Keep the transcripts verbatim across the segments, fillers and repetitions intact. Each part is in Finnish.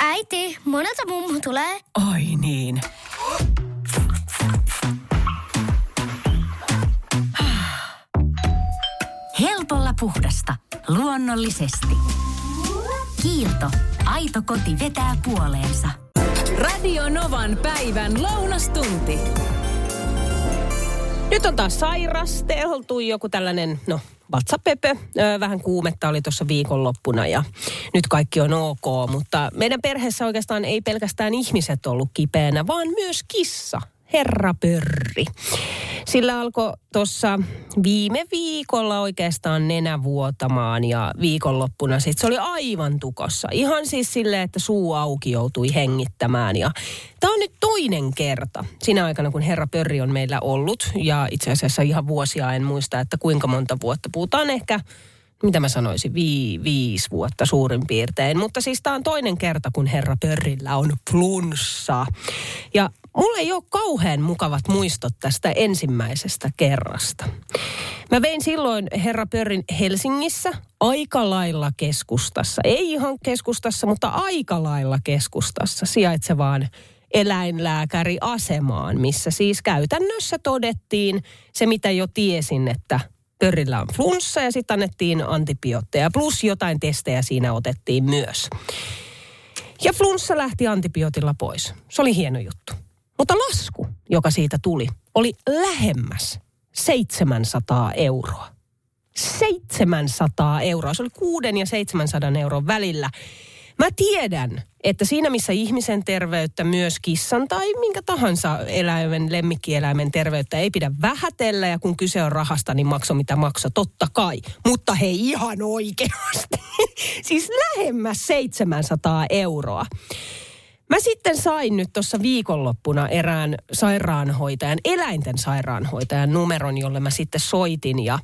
Äiti, monelta mummu tulee. Oi niin. Helpolla puhdasta. Luonnollisesti. Kiilto. Aito koti vetää puoleensa. Radio Novan päivän lounastunti. Nyt on taas sairasteltu joku tällainen, no, vatsapepe. Vähän kuumetta oli tuossa viikonloppuna ja nyt kaikki on ok. Mutta meidän perheessä oikeastaan ei pelkästään ihmiset ollut kipeänä, vaan myös kissa, Herra Pörri. Sillä alkoi tuossa viime viikolla oikeastaan nenä vuotamaan ja viikonloppuna sitten se oli aivan tukossa. Ihan siis silleen, että suu auki joutui hengittämään. Ja tämä on nyt toinen kerta sinä aikana, kun Herra Pörri on meillä ollut. Ja itse asiassa ihan vuosia en muista, että kuinka monta vuotta. Puhutaan ehkä, mitä mä sanoisin, vi- viisi vuotta suurin piirtein. Mutta siis tämä on toinen kerta, kun Herra Pörrillä on flunssa. Ja mulla ei ole kauhean mukavat muistot tästä ensimmäisestä kerrasta. Mä vein silloin Herra Pörrin Helsingissä aika lailla keskustassa. Ei ihan keskustassa, mutta aika lailla keskustassa sijaitsevaan eläinlääkäriasemaan, missä siis käytännössä todettiin se, mitä jo tiesin, että Pörrillä on flunssa ja sitten annettiin antibiootteja. Plus jotain testejä siinä otettiin myös. Ja flunssa lähti antibiootilla pois. Se oli hieno juttu. Mutta lasku, joka siitä tuli, oli lähemmäs seitsemänsataa euroa. seitsemänsataa euroa. Se oli kuuden ja seitsemänsadan euron välillä. Mä tiedän, että siinä missä ihmisen terveyttä, myös kissan tai minkä tahansa eläimen, lemmikkieläimen terveyttä ei pidä vähätellä. Ja kun kyse on rahasta, niin makso mitä makso, totta kai. Mutta hei, ihan oikeasti. Siis lähemmäs seitsemänsataa euroa. Mä sitten sain nyt tuossa viikonloppuna erään sairaanhoitajan, eläinten sairaanhoitajan numeron, jolle mä sitten soitin. Ja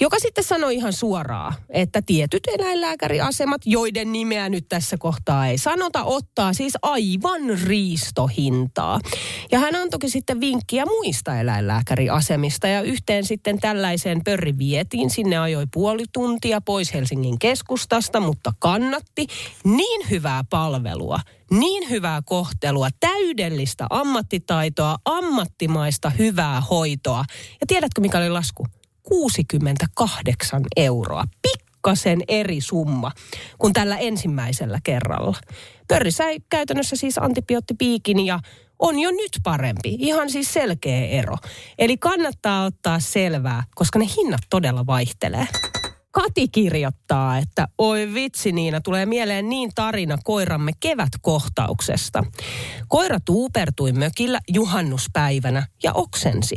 joka sitten sanoi ihan suoraan, että tietyt eläinlääkäriasemat, joiden nimeä nyt tässä kohtaa ei sanota, ottaa siis aivan riistohintaa. Ja hän antoikin sitten vinkkiä muista eläinlääkäriasemista. Ja yhteen sitten tällaiseen Pörri vietiin. Sinne ajoi puoli tuntia pois Helsingin keskustasta, mutta kannatti. Niin hyvää palvelua. Niin hyvää kohtelua, täydellistä ammattitaitoa, ammattimaista hyvää hoitoa. Ja tiedätkö mikä oli lasku? kuusikymmentäkahdeksan euroa. Pikkasen eri summa kuin tällä ensimmäisellä kerralla. Pörri sai käytännössä siis antibioottipiikin ja on jo nyt parempi. Ihan siis selkeä ero. Eli kannattaa ottaa selvää, koska ne hinnat todella vaihtelee. Kati kirjoittaa, että oi vitsi Niina, tulee mieleen niin tarina koiramme kevätkohtauksesta. Koira tuupertui mökillä juhannuspäivänä ja oksensi.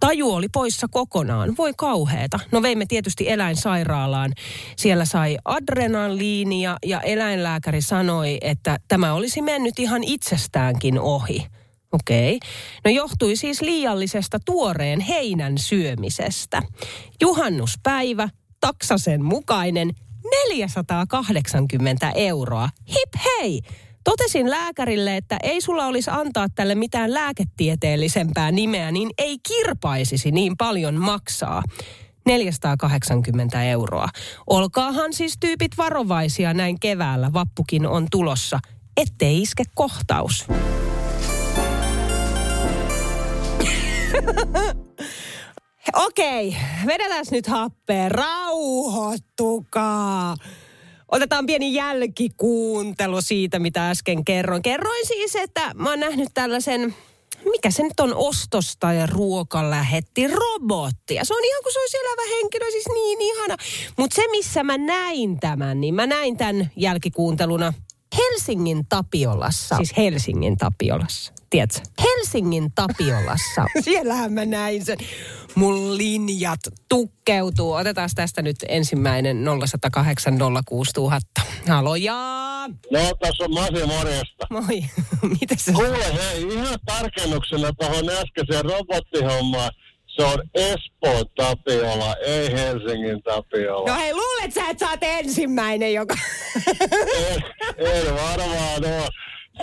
Taju oli poissa kokonaan, voi kauheeta. No veimme tietysti eläinsairaalaan. Siellä sai adrenaliinia ja eläinlääkäri sanoi, että tämä olisi mennyt ihan itsestäänkin ohi. Okei. Okay. No johtui siis liiallisesta tuoreen heinän syömisestä. Juhannuspäivä. Taksasen mukainen neljäsataakahdeksankymmentä euroa. Hip hei! Totesin lääkärille, että ei sulla olisi antaa tälle mitään lääketieteellisempää nimeä, niin ei kirpaisisi niin paljon maksaa. neljäsataakahdeksankymmentä euroa. Olkaahan siis tyypit varovaisia näin keväällä, vappukin on tulossa, ettei iske kohtaus. Okei, vedetään nyt happea. Rauhoittukaa. Otetaan pieni jälkikuuntelu siitä, mitä äsken kerroin. Kerroin siis, että mä oon nähnyt tällaisen, mikä se nyt on, ostosta ja ruokalähetti robottia. Se on ihan kuin se olisi elävä henkilö, siis niin ihana. Mutta se, missä mä näin tämän, niin mä näin tämän jälkikuunteluna Helsingin Tapiolassa. Siis Helsingin Tapiolassa. Tiedätkö? Helsingin Tapiolassa. Siellähän mä näin sen. Mun linjat tukkeutuu. Otetaan tästä nyt ensimmäinen nolla yksi nolla kahdeksan nolla kuusi tuhatta. Halojaa! No, tässä on Masi, morjesta. Moi. Mitäs se? Kuule, hei, ihan tarkennuksena tuohon äskeiseen robottihommaan. Se on Espoon Tapiola, ei Helsingin Tapiola. No hei, luulet sä, että sä oot ensimmäinen, joka... en, en varmaan ole.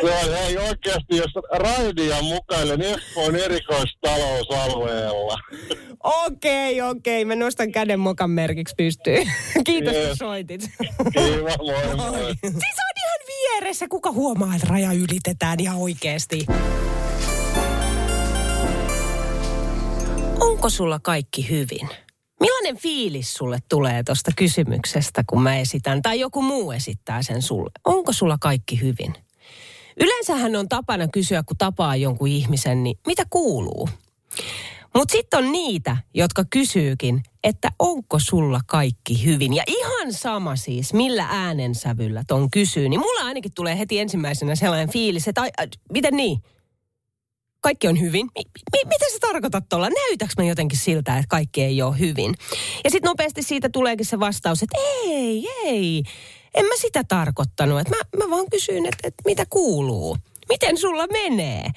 No hei oikeasti, jos raidia mukailen Espoon erikoistalousalueella. Okei, okay, okei. Okay. Mä nostan käden mokan merkiksi pystyyn. Kiitos, yes. Kun soitit. Kiitos, moi, moi. Siis on ihan vieressä. Kuka huomaa, että raja ylitetään ihan oikeasti? Onko sulla kaikki hyvin? Millainen fiilis sulle tulee tuosta kysymyksestä, kun mä esitän, tai joku muu esittää sen sulle? Onko sulla kaikki hyvin? Yleensähän on tapana kysyä, kun tapaa jonkun ihmisen, niin mitä kuuluu? Mutta sitten on niitä, jotka kysyykin, että onko sulla kaikki hyvin? Ja ihan sama siis, millä äänensävyllä ton kysyy, niin mulla ainakin tulee heti ensimmäisenä sellainen fiilis, että ai, ai, miten niin? Kaikki on hyvin. M- m- miten sä tarkoitat tuolla? Näytäks mä jotenkin siltä, että kaikki ei ole hyvin? Ja sitten nopeasti siitä tuleekin se vastaus, että ei, ei. En mä sitä tarkoittanut. Et mä, mä vaan kysyin, että et mitä kuuluu? Miten sulla menee?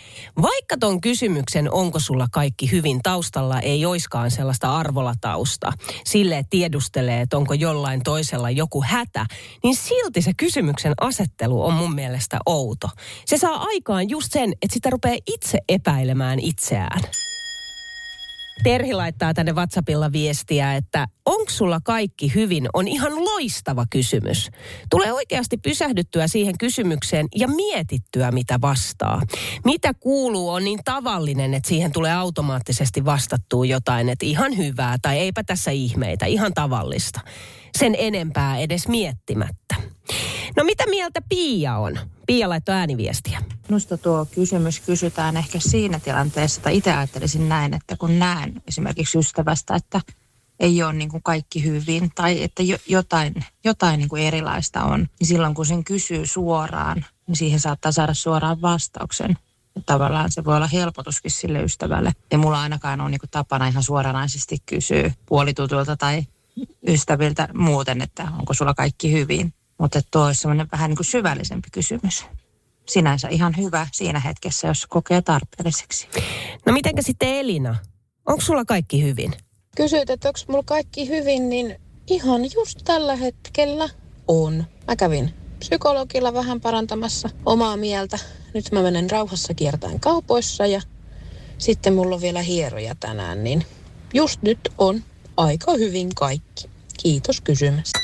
Vaikka ton kysymyksen, onko sulla kaikki hyvin, taustalla ei oiskaan sellaista arvolatausta. Sille tiedustelee, että onko jollain toisella joku hätä. Niin silti se kysymyksen asettelu on mun mielestä outo. Se saa aikaan just sen, että sitä rupeaa itse epäilemään itseään. Terhi laittaa tänne WhatsAppilla viestiä, että onko sulla kaikki hyvin on ihan loistava kysymys. Tulee oikeasti pysähdyttyä siihen kysymykseen ja mietittyä, mitä vastaa. Mitä kuuluu on niin tavallinen, että siihen tulee automaattisesti vastattua jotain, että ihan hyvää tai eipä tässä ihmeitä, ihan tavallista. Sen enempää edes miettimättä. No mitä mieltä Pia on? Pia laittoi ääniviestiä. Minusta tuo kysymys kysytään ehkä siinä tilanteessa, tai itse ajattelisin näin, että kun näen esimerkiksi ystävästä, että ei ole niin kuin kaikki hyvin tai että jotain, jotain niin kuin erilaista on, niin silloin kun sen kysyy suoraan, niin siihen saattaa saada suoraan vastauksen. Ja tavallaan se voi olla helpotuskin sille ystävälle. Ja mulla ainakaan on niin kuin tapana ihan suoranaisesti kysyä puolitutulta tai ystäviltä muuten, että onko sulla kaikki hyvin. Mutta tuo olisi semmoinen vähän niin kuin syvällisempi kysymys. Sinänsä ihan hyvä siinä hetkessä, jos kokee tarpeelliseksi. No mitenkä sitten Elina? Onko sulla kaikki hyvin? Kysyit, että onko mulla kaikki hyvin, niin ihan just tällä hetkellä on. Mä kävin psykologilla vähän parantamassa omaa mieltä. Nyt mä menen rauhassa kiertäen kaupoissa ja sitten mulla on vielä hieroja tänään. Niin just nyt on aika hyvin kaikki. Kiitos kysymästä.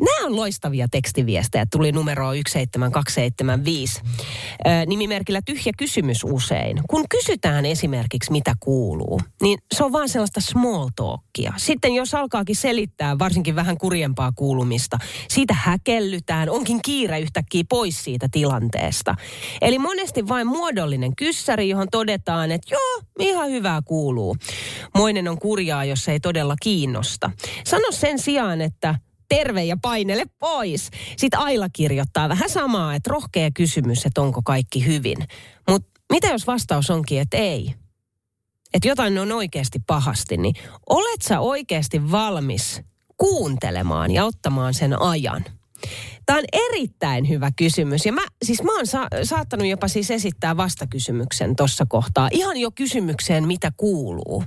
Nämä on loistavia tekstiviestejä. Tuli numeroon yksi seitsemän kaksi seitsemän viisi. Ö, nimimerkillä tyhjä kysymys usein. Kun kysytään esimerkiksi, mitä kuuluu, niin se on vaan sellaista small talkia. Sitten jos alkaakin selittää varsinkin vähän kurjempaa kuulumista, siitä häkellytään, onkin kiire yhtäkkiä pois siitä tilanteesta. Eli monesti vain muodollinen kyssäri, johon todetaan, että joo, ihan hyvää kuuluu. Moinen on kurjaa, jos ei todella kiinnosta. Sano sen sijaan, että terve ja painele pois. Sitten Aila kirjoittaa vähän samaa, että rohkea kysymys, että onko kaikki hyvin. Mutta mitä jos vastaus onkin, että ei? Että jotain on oikeasti pahasti, niin olet sä oikeasti valmis kuuntelemaan ja ottamaan sen ajan? Tämä on erittäin hyvä kysymys ja mä, siis mä oon sa- saattanut jopa siis esittää vastakysymyksen tuossa kohtaa. Ihan jo kysymykseen, mitä kuuluu.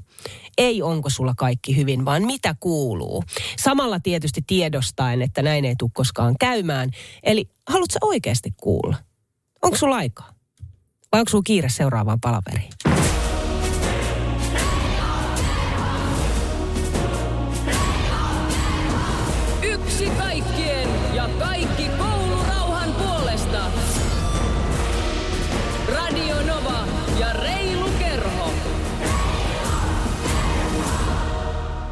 Ei onko sulla kaikki hyvin, vaan mitä kuuluu. Samalla tietysti tiedostaen, että näin ei tule koskaan käymään. Eli haluatko oikeasti kuulla? Onko sulla aikaa? Vai onko sulla kiire seuraavaan palaveriin? Yksi kaikkien ja kaikki koulurauhan puolesta. Radio Nova ja Reilu kerho.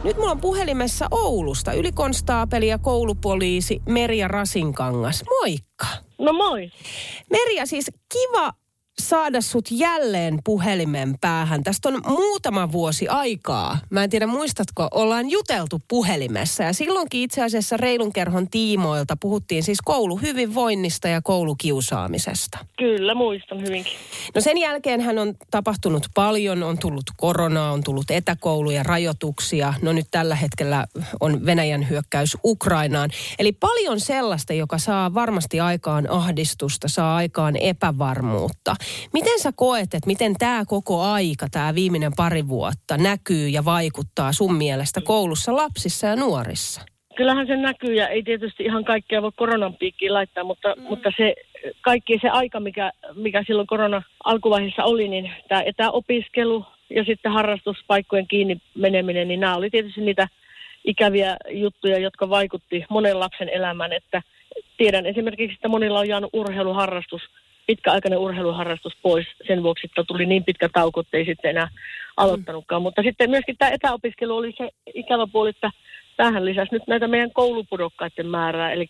Nyt mulla on puhelimessa Oulusta ylikonstaapeli ja koulupoliisi Merja Rasinkangas. Moikka! No moi! Merja, siis kiva saada sut jälleen puhelimen päähän. Tästä on muutama vuosi aikaa. Mä en tiedä, muistatko, ollaan juteltu puhelimessa. Ja silloinkin itse asiassa Reilun kerhon tiimoilta puhuttiin siis kouluhyvinvoinnista ja koulukiusaamisesta. Kyllä, muistan hyvinkin. No sen jälkeenhän on tapahtunut paljon. On tullut koronaa, on tullut etäkouluja, rajoituksia. No nyt tällä hetkellä on Venäjän hyökkäys Ukrainaan. Eli paljon sellaista, joka saa varmasti aikaan ahdistusta, saa aikaan epävarmuutta. Miten sä koet, että miten tämä koko aika, tämä viimeinen pari vuotta näkyy ja vaikuttaa sun mielestä koulussa, lapsissa ja nuorissa? Kyllähän se näkyy ja ei tietysti ihan kaikkea voi koronan piikkiin laittaa, mutta, mm. mutta se kaikki se aika, mikä, mikä silloin korona alkuvaiheessa oli, niin tämä etäopiskelu ja sitten harrastuspaikkojen kiinni meneminen, niin nämä oli tietysti niitä ikäviä juttuja, jotka vaikutti monen lapsen elämään, että tiedän esimerkiksi, että monilla on jäänyt urheiluharrastus, pitkäaikainen urheiluharrastus pois sen vuoksi, että tuli niin pitkä tauko, että ei sitten enää aloittanutkaan. Mm. Mutta sitten myöskin tämä etäopiskelu oli se ikävä puoli, että tämähän lisäsi nyt näitä meidän koulupudokkaiden määrää, eli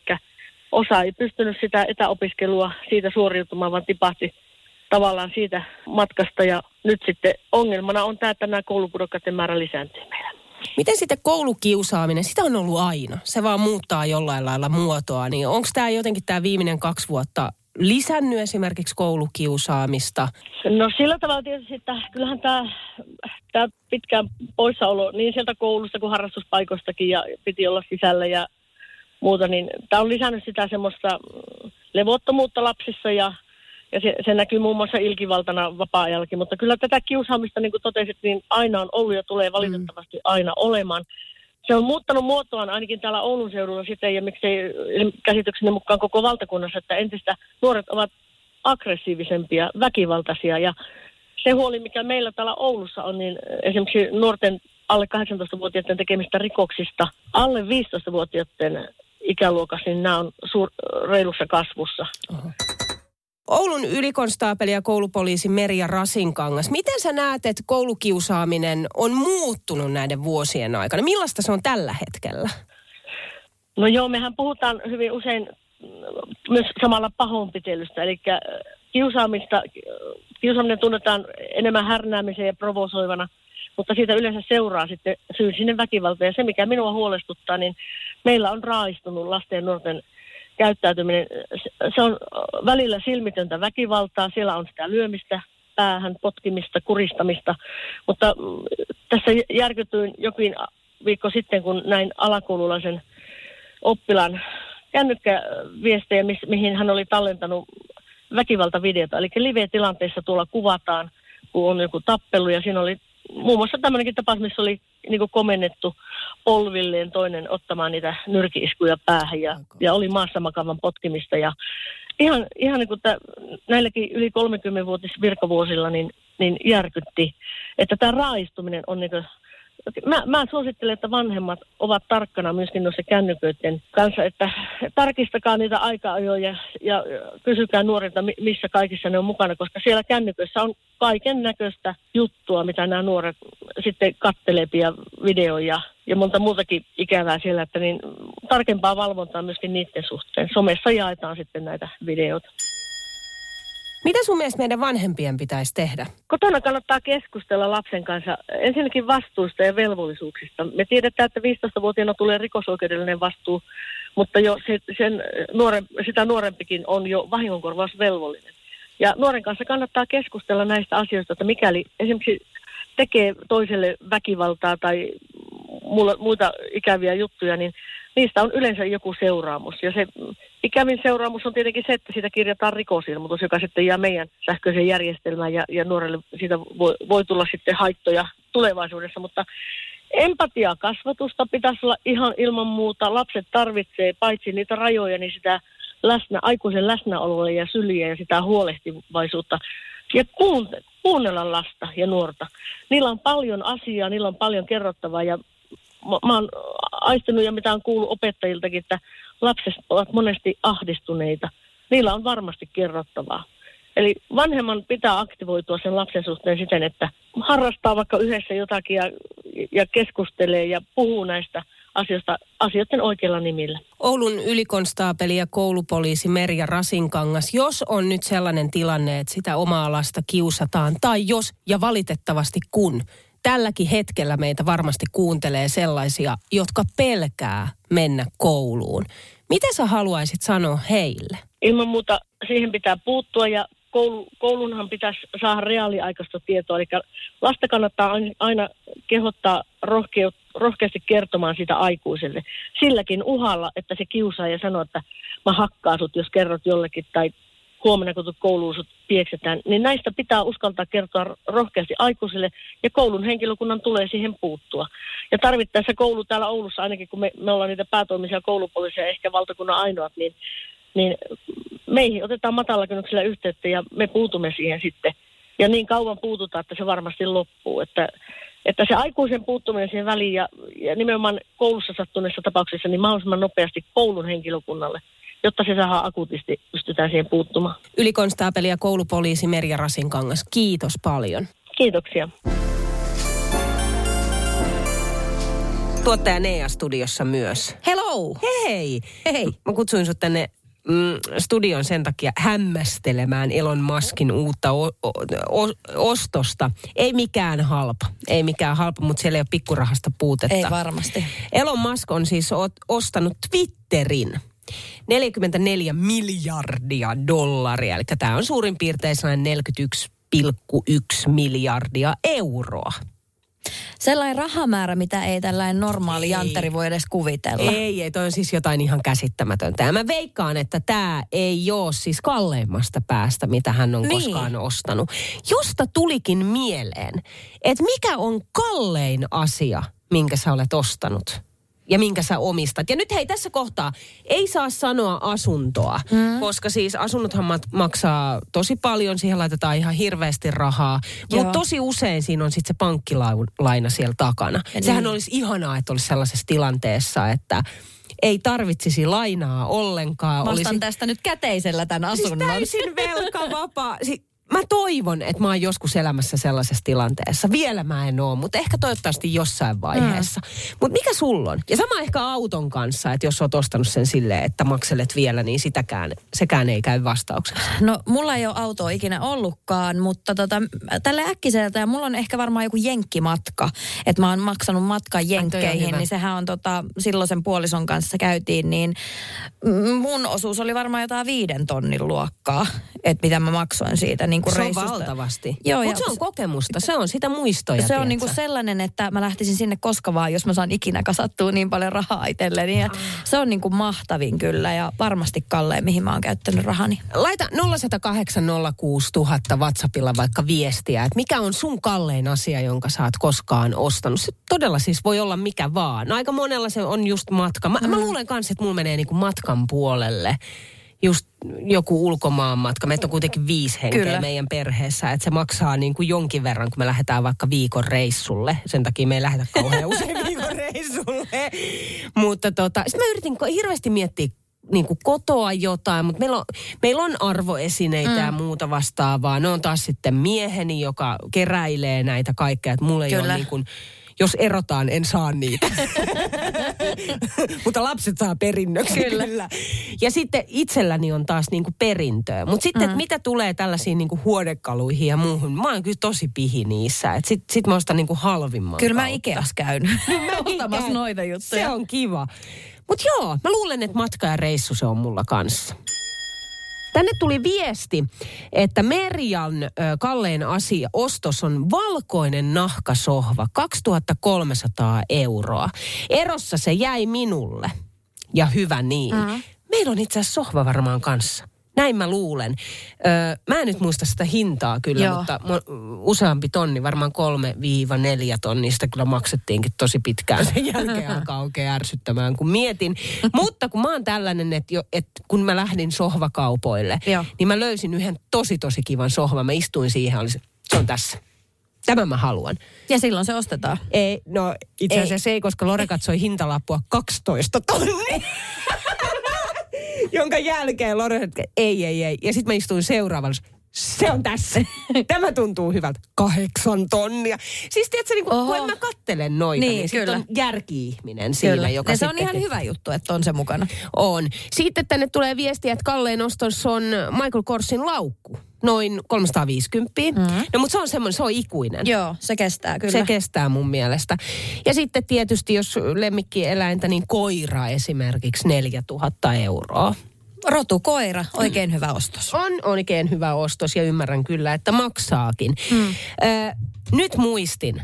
osa ei pystynyt sitä etäopiskelua siitä suoriutumaan, vaan tipahti tavallaan siitä matkasta. Ja nyt sitten ongelmana on tämä, että nämä koulupudokkaiden määrä lisääntyy meillä. Miten sitten koulukiusaaminen, sitä on ollut aina, se vaan muuttaa jollain lailla muotoa, niin onko tämä jotenkin tämä viimeinen kaksi vuotta lisännyt esimerkiksi koulukiusaamista? No sillä tavalla tietysti, että kyllähän tämä, tämä pitkään poissaolo niin sieltä koulusta kuin harrastuspaikoistakin ja piti olla sisällä ja muuta, niin tämä on lisännyt sitä semmoista levottomuutta lapsissa ja, ja se, se näkyy muun muassa ilkivaltana vapaa-ajallakin, mutta kyllä tätä kiusaamista, niin kuin totesit, niin aina on ollut ja tulee valitettavasti aina olemaan. Se on muuttanut muotoaan ainakin täällä Oulun seudulla sitten ja miksei käsitykseni mukaan koko valtakunnassa, että entistä nuoret ovat aggressiivisempia, väkivaltaisia ja se huoli, mikä meillä täällä Oulussa on, niin esimerkiksi nuorten alle kahdeksantoistavuotiaiden tekemistä rikoksista, alle viisitoistavuotiaiden ikäluokassa, niin nämä on suur, reilussa kasvussa. Uh-huh. Oulun ylikonstaapeli ja koulupoliisi Merja Rasinkangas. Miten sä näet, että koulukiusaaminen on muuttunut näiden vuosien aikana? Millaista se on tällä hetkellä? No joo, mehän puhutaan hyvin usein myös samalla pahoinpitelystä. Eli kiusaamista, kiusaaminen tunnetaan enemmän härnäämisen ja provosoivana, mutta siitä yleensä seuraa sitten fyysinen väkivalta. Ja se, mikä minua huolestuttaa, niin meillä on raaistunut lasten ja nuorten käyttäytyminen, se on välillä silmitöntä väkivaltaa, siellä on sitä lyömistä, päähän, potkimista, kuristamista, mutta tässä järkytyin jokin viikko sitten, kun näin alakoululaisen oppilaan kännykkäviestejä, mihin hän oli tallentanut väkivaltavideota, eli live-tilanteessa tuolla kuvataan, kun on joku tappelu, ja siinä oli muun muassa tämmöinenkin tapaus, missä oli niin komennettu polvilleen toinen ottamaan niitä nyrkiiskuja päähän ja, ja oli maassa makaavan potkimista. Ja ihan ihan niin kuin tämä, näilläkin yli kolmekymmenvuotis virkavuosilla niin, niin järkytti, että tämä raaistuminen on niin kuin, mä, mä suosittelen, että vanhemmat ovat tarkkana myöskin noissa kännyköiden kanssa, että tarkistakaa niitä aika-ajoja ja, ja kysykää nuorilta, missä kaikissa ne on mukana, koska siellä kännyköissä on kaiken näköistä juttua, mitä nämä nuoret sitten kattelee ja videoja ja monta muutakin ikävää siellä, että niin tarkempaa valvontaa myöskin niiden suhteen. Somessa jaetaan sitten näitä videoita. Mitä sun mielestä meidän vanhempien pitäisi tehdä? Kotona kannattaa keskustella lapsen kanssa ensinnäkin vastuusta ja velvollisuuksista. Me tiedetään, että viisitoistavuotiaana tulee rikosoikeudellinen vastuu, mutta jo sen nuoren, sitä nuorempikin on jo vahingonkorvausvelvollinen. Ja nuoren kanssa kannattaa keskustella näistä asioista, että mikäli esimerkiksi tekee toiselle väkivaltaa tai muita ikäviä juttuja, niin niistä on yleensä joku seuraamus. Ja se ikävin seuraamus on tietenkin se, että siitä kirjataan rikosilmoitus, joka sitten jää meidän sähköiseen järjestelmään ja, ja nuorelle siitä voi, voi tulla sitten haittoja tulevaisuudessa. Mutta empatiakasvatusta pitäisi olla ihan ilman muuta. Lapset tarvitsee paitsi niitä rajoja, niin sitä läsnä, aikuisen läsnäoloa ja syliä ja sitä huolehtivaisuutta. Ja kuunnella lasta ja nuorta. Niillä on paljon asiaa, niillä on paljon kerrottavaa ja mä oon aistinut ja mitä on kuullut opettajiltakin, että lapset ovat monesti ahdistuneita. Niillä on varmasti kerrottavaa. Eli vanhemman pitää aktivoitua sen lapsen suhteen siten, että harrastaa vaikka yhdessä jotakin ja, ja keskustelee ja puhuu näistä asioista asioiden oikeilla nimillä. Oulun ylikonstaapeli ja koulupoliisi Merja Rasinkangas. Jos on nyt sellainen tilanne, että sitä omaa lasta kiusataan tai jos ja valitettavasti kun, tälläkin hetkellä meitä varmasti kuuntelee sellaisia, jotka pelkää mennä kouluun. Mitä sä haluaisit sanoa heille? Ilman muuta siihen pitää puuttua ja koulu, koulunhan pitäisi saada reaaliaikaista tietoa. Eli lasta kannattaa aina kehottaa rohkeut, rohkeasti kertomaan sitä aikuiselle. Silläkin uhalla, että se kiusaaja sanoo, että mä hakkaan sut, jos kerrot jollekin tai huomenna kun kouluun sut pieksetään, niin näistä pitää uskaltaa kertoa rohkeasti aikuisille ja koulun henkilökunnan tulee siihen puuttua. Ja tarvittaessa koulu täällä Oulussa, ainakin kun me, me ollaan niitä päätoimisia koulupoliisia, ehkä valtakunnan ainoat, niin, niin meihin otetaan matalalla kynnyksellä yhteyttä ja me puutumme siihen sitten. Ja niin kauan puututaan, että se varmasti loppuu. Että, että se aikuisen puuttuminen siihen väliin ja, ja nimenomaan koulussa sattuneessa tapauksessa niin mahdollisimman nopeasti koulun henkilökunnalle, jotta se saadaan akuutisti, pystytään siihen puuttumaan. Ylikonstaapeli ja koulupoliisi Merja Rasinkangas, kiitos paljon. Kiitoksia. Tuottaja Nea-studiossa myös. Hello! Hei! Hei! Mä kutsuin sut tänne mm, studion sen takia hämmästelemään Elon Muskin uutta o- o- o- ostosta. Ei mikään halpa. Ei mikään halpa, mutta siellä ei ole pikkurahasta puutetta. Ei varmasti. Elon Musk on siis o- ostanut Twitterin. neljäkymmentäneljä miljardia dollaria, eli tämä on suurin piirtein neljäkymmentäyksi pilkku yksi miljardia euroa. Sellainen rahamäärä, mitä ei tällainen normaali ei. jantteri voi edes kuvitella. Ei, ei, toi on siis jotain ihan käsittämätöntä. Ja mä veikkaan, että tämä ei ole siis kalleimmasta päästä, mitä hän on niin. koskaan ostanut. Josta tulikin mieleen, että mikä on kallein asia, minkä sä olet ostanut? Ja minkä sä omistat. Ja nyt hei, tässä kohtaa ei saa sanoa asuntoa, mm. koska siis asunnothan mat- maksaa tosi paljon, siihen laitetaan ihan hirveästi rahaa, mutta tosi usein siinä on sitten se pankkilaina siellä takana. Mm. Sehän olisi ihanaa, että olisi sellaisessa tilanteessa, että ei tarvitsisi lainaa ollenkaan. Mä ostan olisi... tästä nyt käteisellä tämän asunnon. Siis täysin velkavapaa. Mä toivon, että mä oon joskus elämässä sellaisessa tilanteessa. Vielä mä en oo, mutta ehkä toivottavasti jossain vaiheessa. Mm. Mutta mikä sulla on? Ja sama ehkä auton kanssa, että jos oot ostanut sen silleen, että makselet vielä, niin sitäkään, sekään ei käy vastaukseksi. No, mulla ei ole autoa ikinä ollutkaan, mutta tota, tällä äkkiseltä, ja mulla on ehkä varmaan joku jenkkimatka. Että mä oon maksanut matkan jenkkeihin, niin sehän on tota, silloisen puolison kanssa käytiin, niin mun osuus oli varmaan jotain viiden tonnin luokkaa, että mitä mä maksoin siitä, niin se reissusta. On valtavasti. Joo, mutta se on kokemusta, se on sitä muistoja. Se on niinku sellainen, että mä lähtisin sinne koska vaan, jos mä saan ikinä kasattua niin paljon rahaa itselleni. Ja se on niinku mahtavin kyllä ja varmasti kallein, mihin mä oon käyttänyt rahani. Laita nolla yksi nolla kahdeksan nolla kuusi tuhatta WhatsAppilla vaikka viestiä, että mikä on sun kallein asia, jonka sä oot koskaan ostanut. Se todella siis voi olla mikä vaan. No, aika monella se on just matka. Mä, mm. mä luulen kanssa, että mulla menee niinku matkan puolelle. Just joku ulkomaanmatka. Meitä on kuitenkin viisi henkeä Kyllä. meidän perheessä, että se maksaa niin kuin jonkin verran, kun me lähdetään vaikka viikon reissulle. Sen takia me ei lähdetä kauhean usein viikon reissulle. Mutta tota, sit mä yritin hirveästi miettiä niin kuin kotoa jotain, mutta meillä on, meillä on arvoesineitä mm. ja muuta vastaavaa. Ne on taas sitten mieheni, joka keräilee näitä kaikkea, että mulla ei Kyllä. ole niin kuin... Jos erotaan, en saa niitä. Mutta lapset saa perinnöksi. Kyllä. Ja sitten itselläni on taas niinku perintöä. Mutta sitten, mm-hmm. mitä tulee tällaisiin niinku huonekaluihin ja muuhun, mä oon kyllä tosi pihi niissä. Että sit, sit mä ostan niinku halvimman Kyllä kautta. Mä Ikeas käyn ostamassa noita juttuja. Se on kiva. Mutta joo, mä luulen, että matka ja reissu se on mulla kanssa. Tänne tuli viesti, että Merjan ö, kallein asia ostos on valkoinen nahkasohva, kaksituhattakolmesataa euroa. Erossa se jäi minulle, ja hyvä niin. Mm. Meillä on itse asiassa sohva varmaan kanssa. Näin mä luulen. Öö, mä en nyt muista sitä hintaa kyllä, Joo. mutta useampi tonni, varmaan kolme viiva neljä tonnista kyllä maksettiinkin tosi pitkään. Sen jälkeen alkaa oikein ärsyttämään, kun mietin. Mutta kun mä oon tällainen, että et kun mä lähdin sohvakaupoille, Joo. niin mä löysin yhden tosi tosi kivan sohvan. Mä istuin siihen, oli se, se on tässä. Tämän mä haluan. Ja silloin se ostetaan. Ei, no itse asiassa ei, ei koska Lore katsoi hintalappua kaksitoista tonnia. Jonka jälkeen Lorena, että ei, ei, ei. Ja sitten mä istuin seuraavassa. Se on tässä. Tämä tuntuu hyvältä. Kahdeksan tonnia. Siis tiedätkö, niin kun, kun mä kattelen noita, niin, niin sitten on järki-ihminen kyllä. siinä. Joka ja se on ihan te... hyvä juttu, että on se mukana. On. Sitten tänne tulee viestiä, että kallein ostos on Michael Korsin laukku. Noin kolmesataaviisikymmentä. Mm. No mutta se on semmoinen, se on ikuinen. Joo, se kestää kyllä. Se kestää mun mielestä. Ja sitten tietysti, jos lemmikkieläintä, niin koira esimerkiksi neljätuhatta euroa. Rotukoira, oikein mm. hyvä ostos. On oikein hyvä ostos ja ymmärrän kyllä, että maksaakin. Mm. Ö, nyt muistin,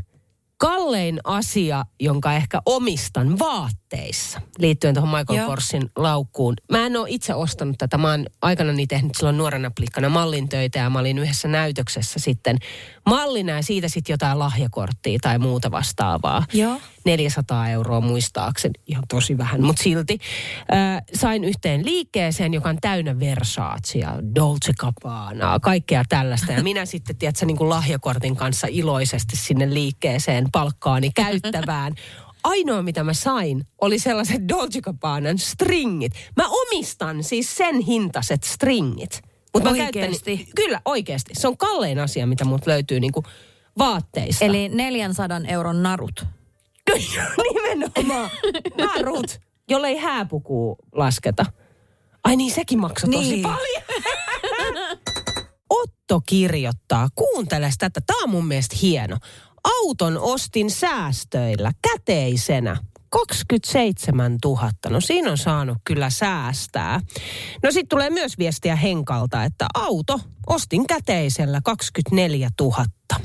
kallein asia, jonka ehkä omistan, vaatteet. vaatteissa liittyen tuohon Michael Joo. Korsin laukkuun. Mä en ole itse ostanut tätä. Mä oon aikanani tehnyt silloin nuorena plikkana mallin töitä ja mä olin yhdessä näytöksessä sitten mallina ja siitä sitten jotain lahjakorttia tai muuta vastaavaa. Joo. neljäsataa euroa muistaakseni. Ihan tosi vähän, mutta silti. Äh, sain yhteen liikkeeseen, joka on täynnä Versacea, Dolce Gabbanaa, kaikkea tällaista. Ja minä sitten, tiedätkö, niin kuin lahjakortin kanssa iloisesti sinne liikkeeseen palkkaani käyttävään. Ainoa, mitä mä sain, oli sellaiset Dolce Gabbanan stringit. Mä omistan siis sen hintaiset stringit. Mut mä käyttäni, kyllä, oikeasti. Se on kallein asia, mitä mut löytyy niinku vaatteista. Eli neljäsataa euron narut. Nimenomaan. Narut, jolle ei hääpukuu lasketa. Ai niin, sekin maksoi tosi niin. paljon. Otto kirjoittaa, kuuntele tätä, tää on mun mielestä hieno. Auton ostin säästöillä käteisenä. kaksikymmentäseitsemäntuhatta. No siinä on saanut kyllä säästää. No sitten tulee myös viestiä Henkalta, että auto ostin käteisellä kaksikymmentäneljätuhatta.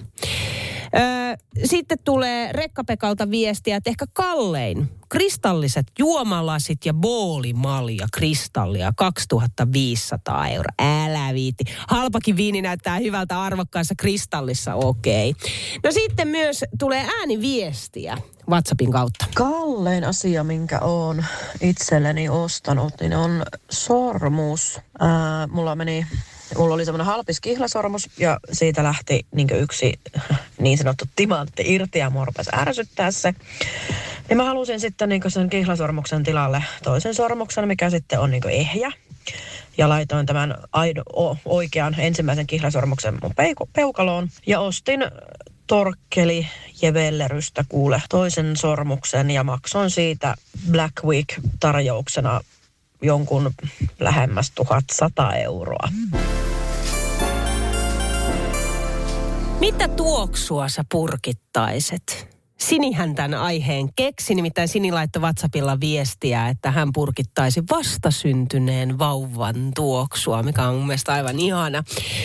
Öö, sitten tulee Rekka-Pekalta viestiä, että ehkä kallein. Kristalliset juomalasit ja boolimalja kristallia kaksituhattaviisisataa euroa. Älä viitti. Halpakin viini näyttää hyvältä arvokkaassa kristallissa, okei. Okay. No sitten myös tulee ääniviestiä WhatsAppin kautta. Kallein asia, minkä olen itselleni ostanut, niin on sormus. Ää, mulla meni... Mulla oli semmoinen halpis kihlasormus ja siitä lähti niin kuin yksi niin sanottu timantti irti ja mua rupesi ärsyttää se. Ja mä halusin sitten niin kuin sen kihlasormuksen tilalle toisen sormuksen, mikä sitten on niin kuin ehjä. Ja laitoin tämän aido, oikean ensimmäisen kihlasormuksen mun peukaloon ja ostin Torkkeli Jewellerystä kuule toisen sormuksen ja maksoin siitä Black Week tarjouksena jonkun lähemmäs tuhatsata euroa. Mitä tuoksua sä purkittaiset? Sinihän tämän aiheen keksi, nimittäin Sini laittoi WhatsAppilla viestiä, että hän purkittaisi vastasyntyneen vauvan tuoksua, mikä on mun mielestä aivan ihana.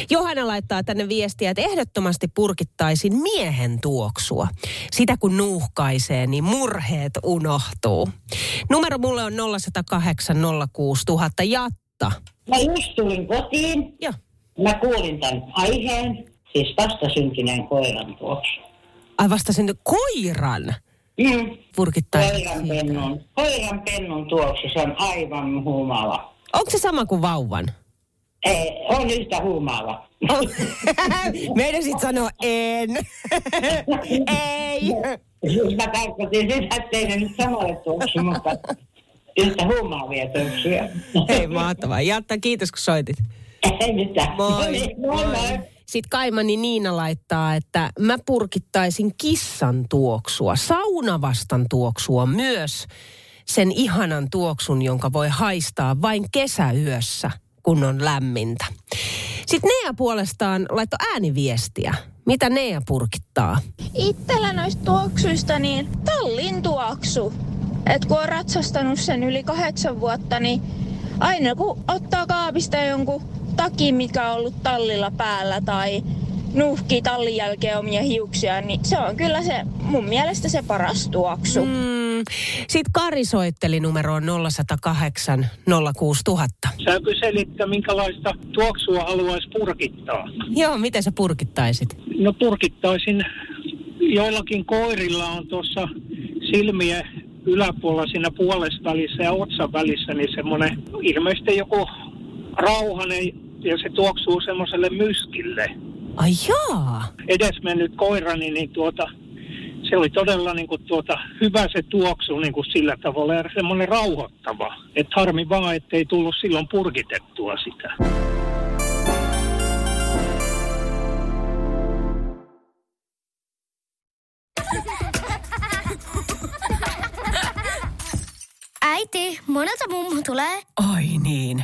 Johanna laittaa tänne viestiä, että ehdottomasti purkittaisin miehen tuoksua. Sitä kun nuuhkaisee, niin murheet unohtuu. Numero mulle on nolla yksi nolla kahdeksan nolla kuusi nolla nolla nolla Jatta. Mä just tulin kotiin. Joo. Mä kuulin tämän aiheen, siis vastasyntyneen koiran tuoksu. Ai vasta sen koiran? Mm. Koiran pennun, koiran pennun tuoksu, se on aivan huumaava. Onko se sama kuin vauvan? Ei, on yhtä huumaava. Meidän sit sanoo en. Ei. Mä tarkoitin sitä, ettei ne nyt samalle tuoksu, mutta yhtä huumaavia tuoksuja. Hei, mahtavaa. Jatta, kiitos kun soitit. Ei mitään. Moi. Moi. Moi. Sitten kaimani Niina laittaa, että mä purkittaisin kissan tuoksua, saunavastan tuoksua myös. Sen ihanan tuoksun, jonka voi haistaa vain kesäyössä, kun on lämmintä. Sitten Nea puolestaan laittoi ääniviestiä. Mitä Nea purkittaa? Itsellä noista tuoksuista niin tallin tuoksu. Et kun on ratsastanut sen yli kahdeksan vuotta, niin aina kun ottaa kaapista jonkun taki, mikä on ollut tallilla päällä tai nuuhkii tallin jälkeen omia hiuksia, niin se on kyllä se mun mielestä se paras tuoksu. Mm. Sitten Kari soitteli numeroon nolla yksi nolla kahdeksan nolla kuusi nolla nolla nolla. Sä kyselit, että minkälaista tuoksua haluaisi purkittaa. Joo, miten sä purkittaisit? No purkittaisin, joillakin koirilla on tuossa silmiä yläpuolella siinä puolestavälissä ja otsan välissä, niin semmoinen ilmeisesti joku rauhanen. Ja se tuoksuu semmoiselle myskille. Ai jaa. Edesmennyt koirani, niin tuota, se oli todella niin kuin tuota, hyvä se tuoksu niin kuin sillä tavalla. Ja semmoinen rauhoittava. Että harmi vaan, ettei tullut silloin purkitettua sitä. Äiti, monelta mummu tulee? Ai niin.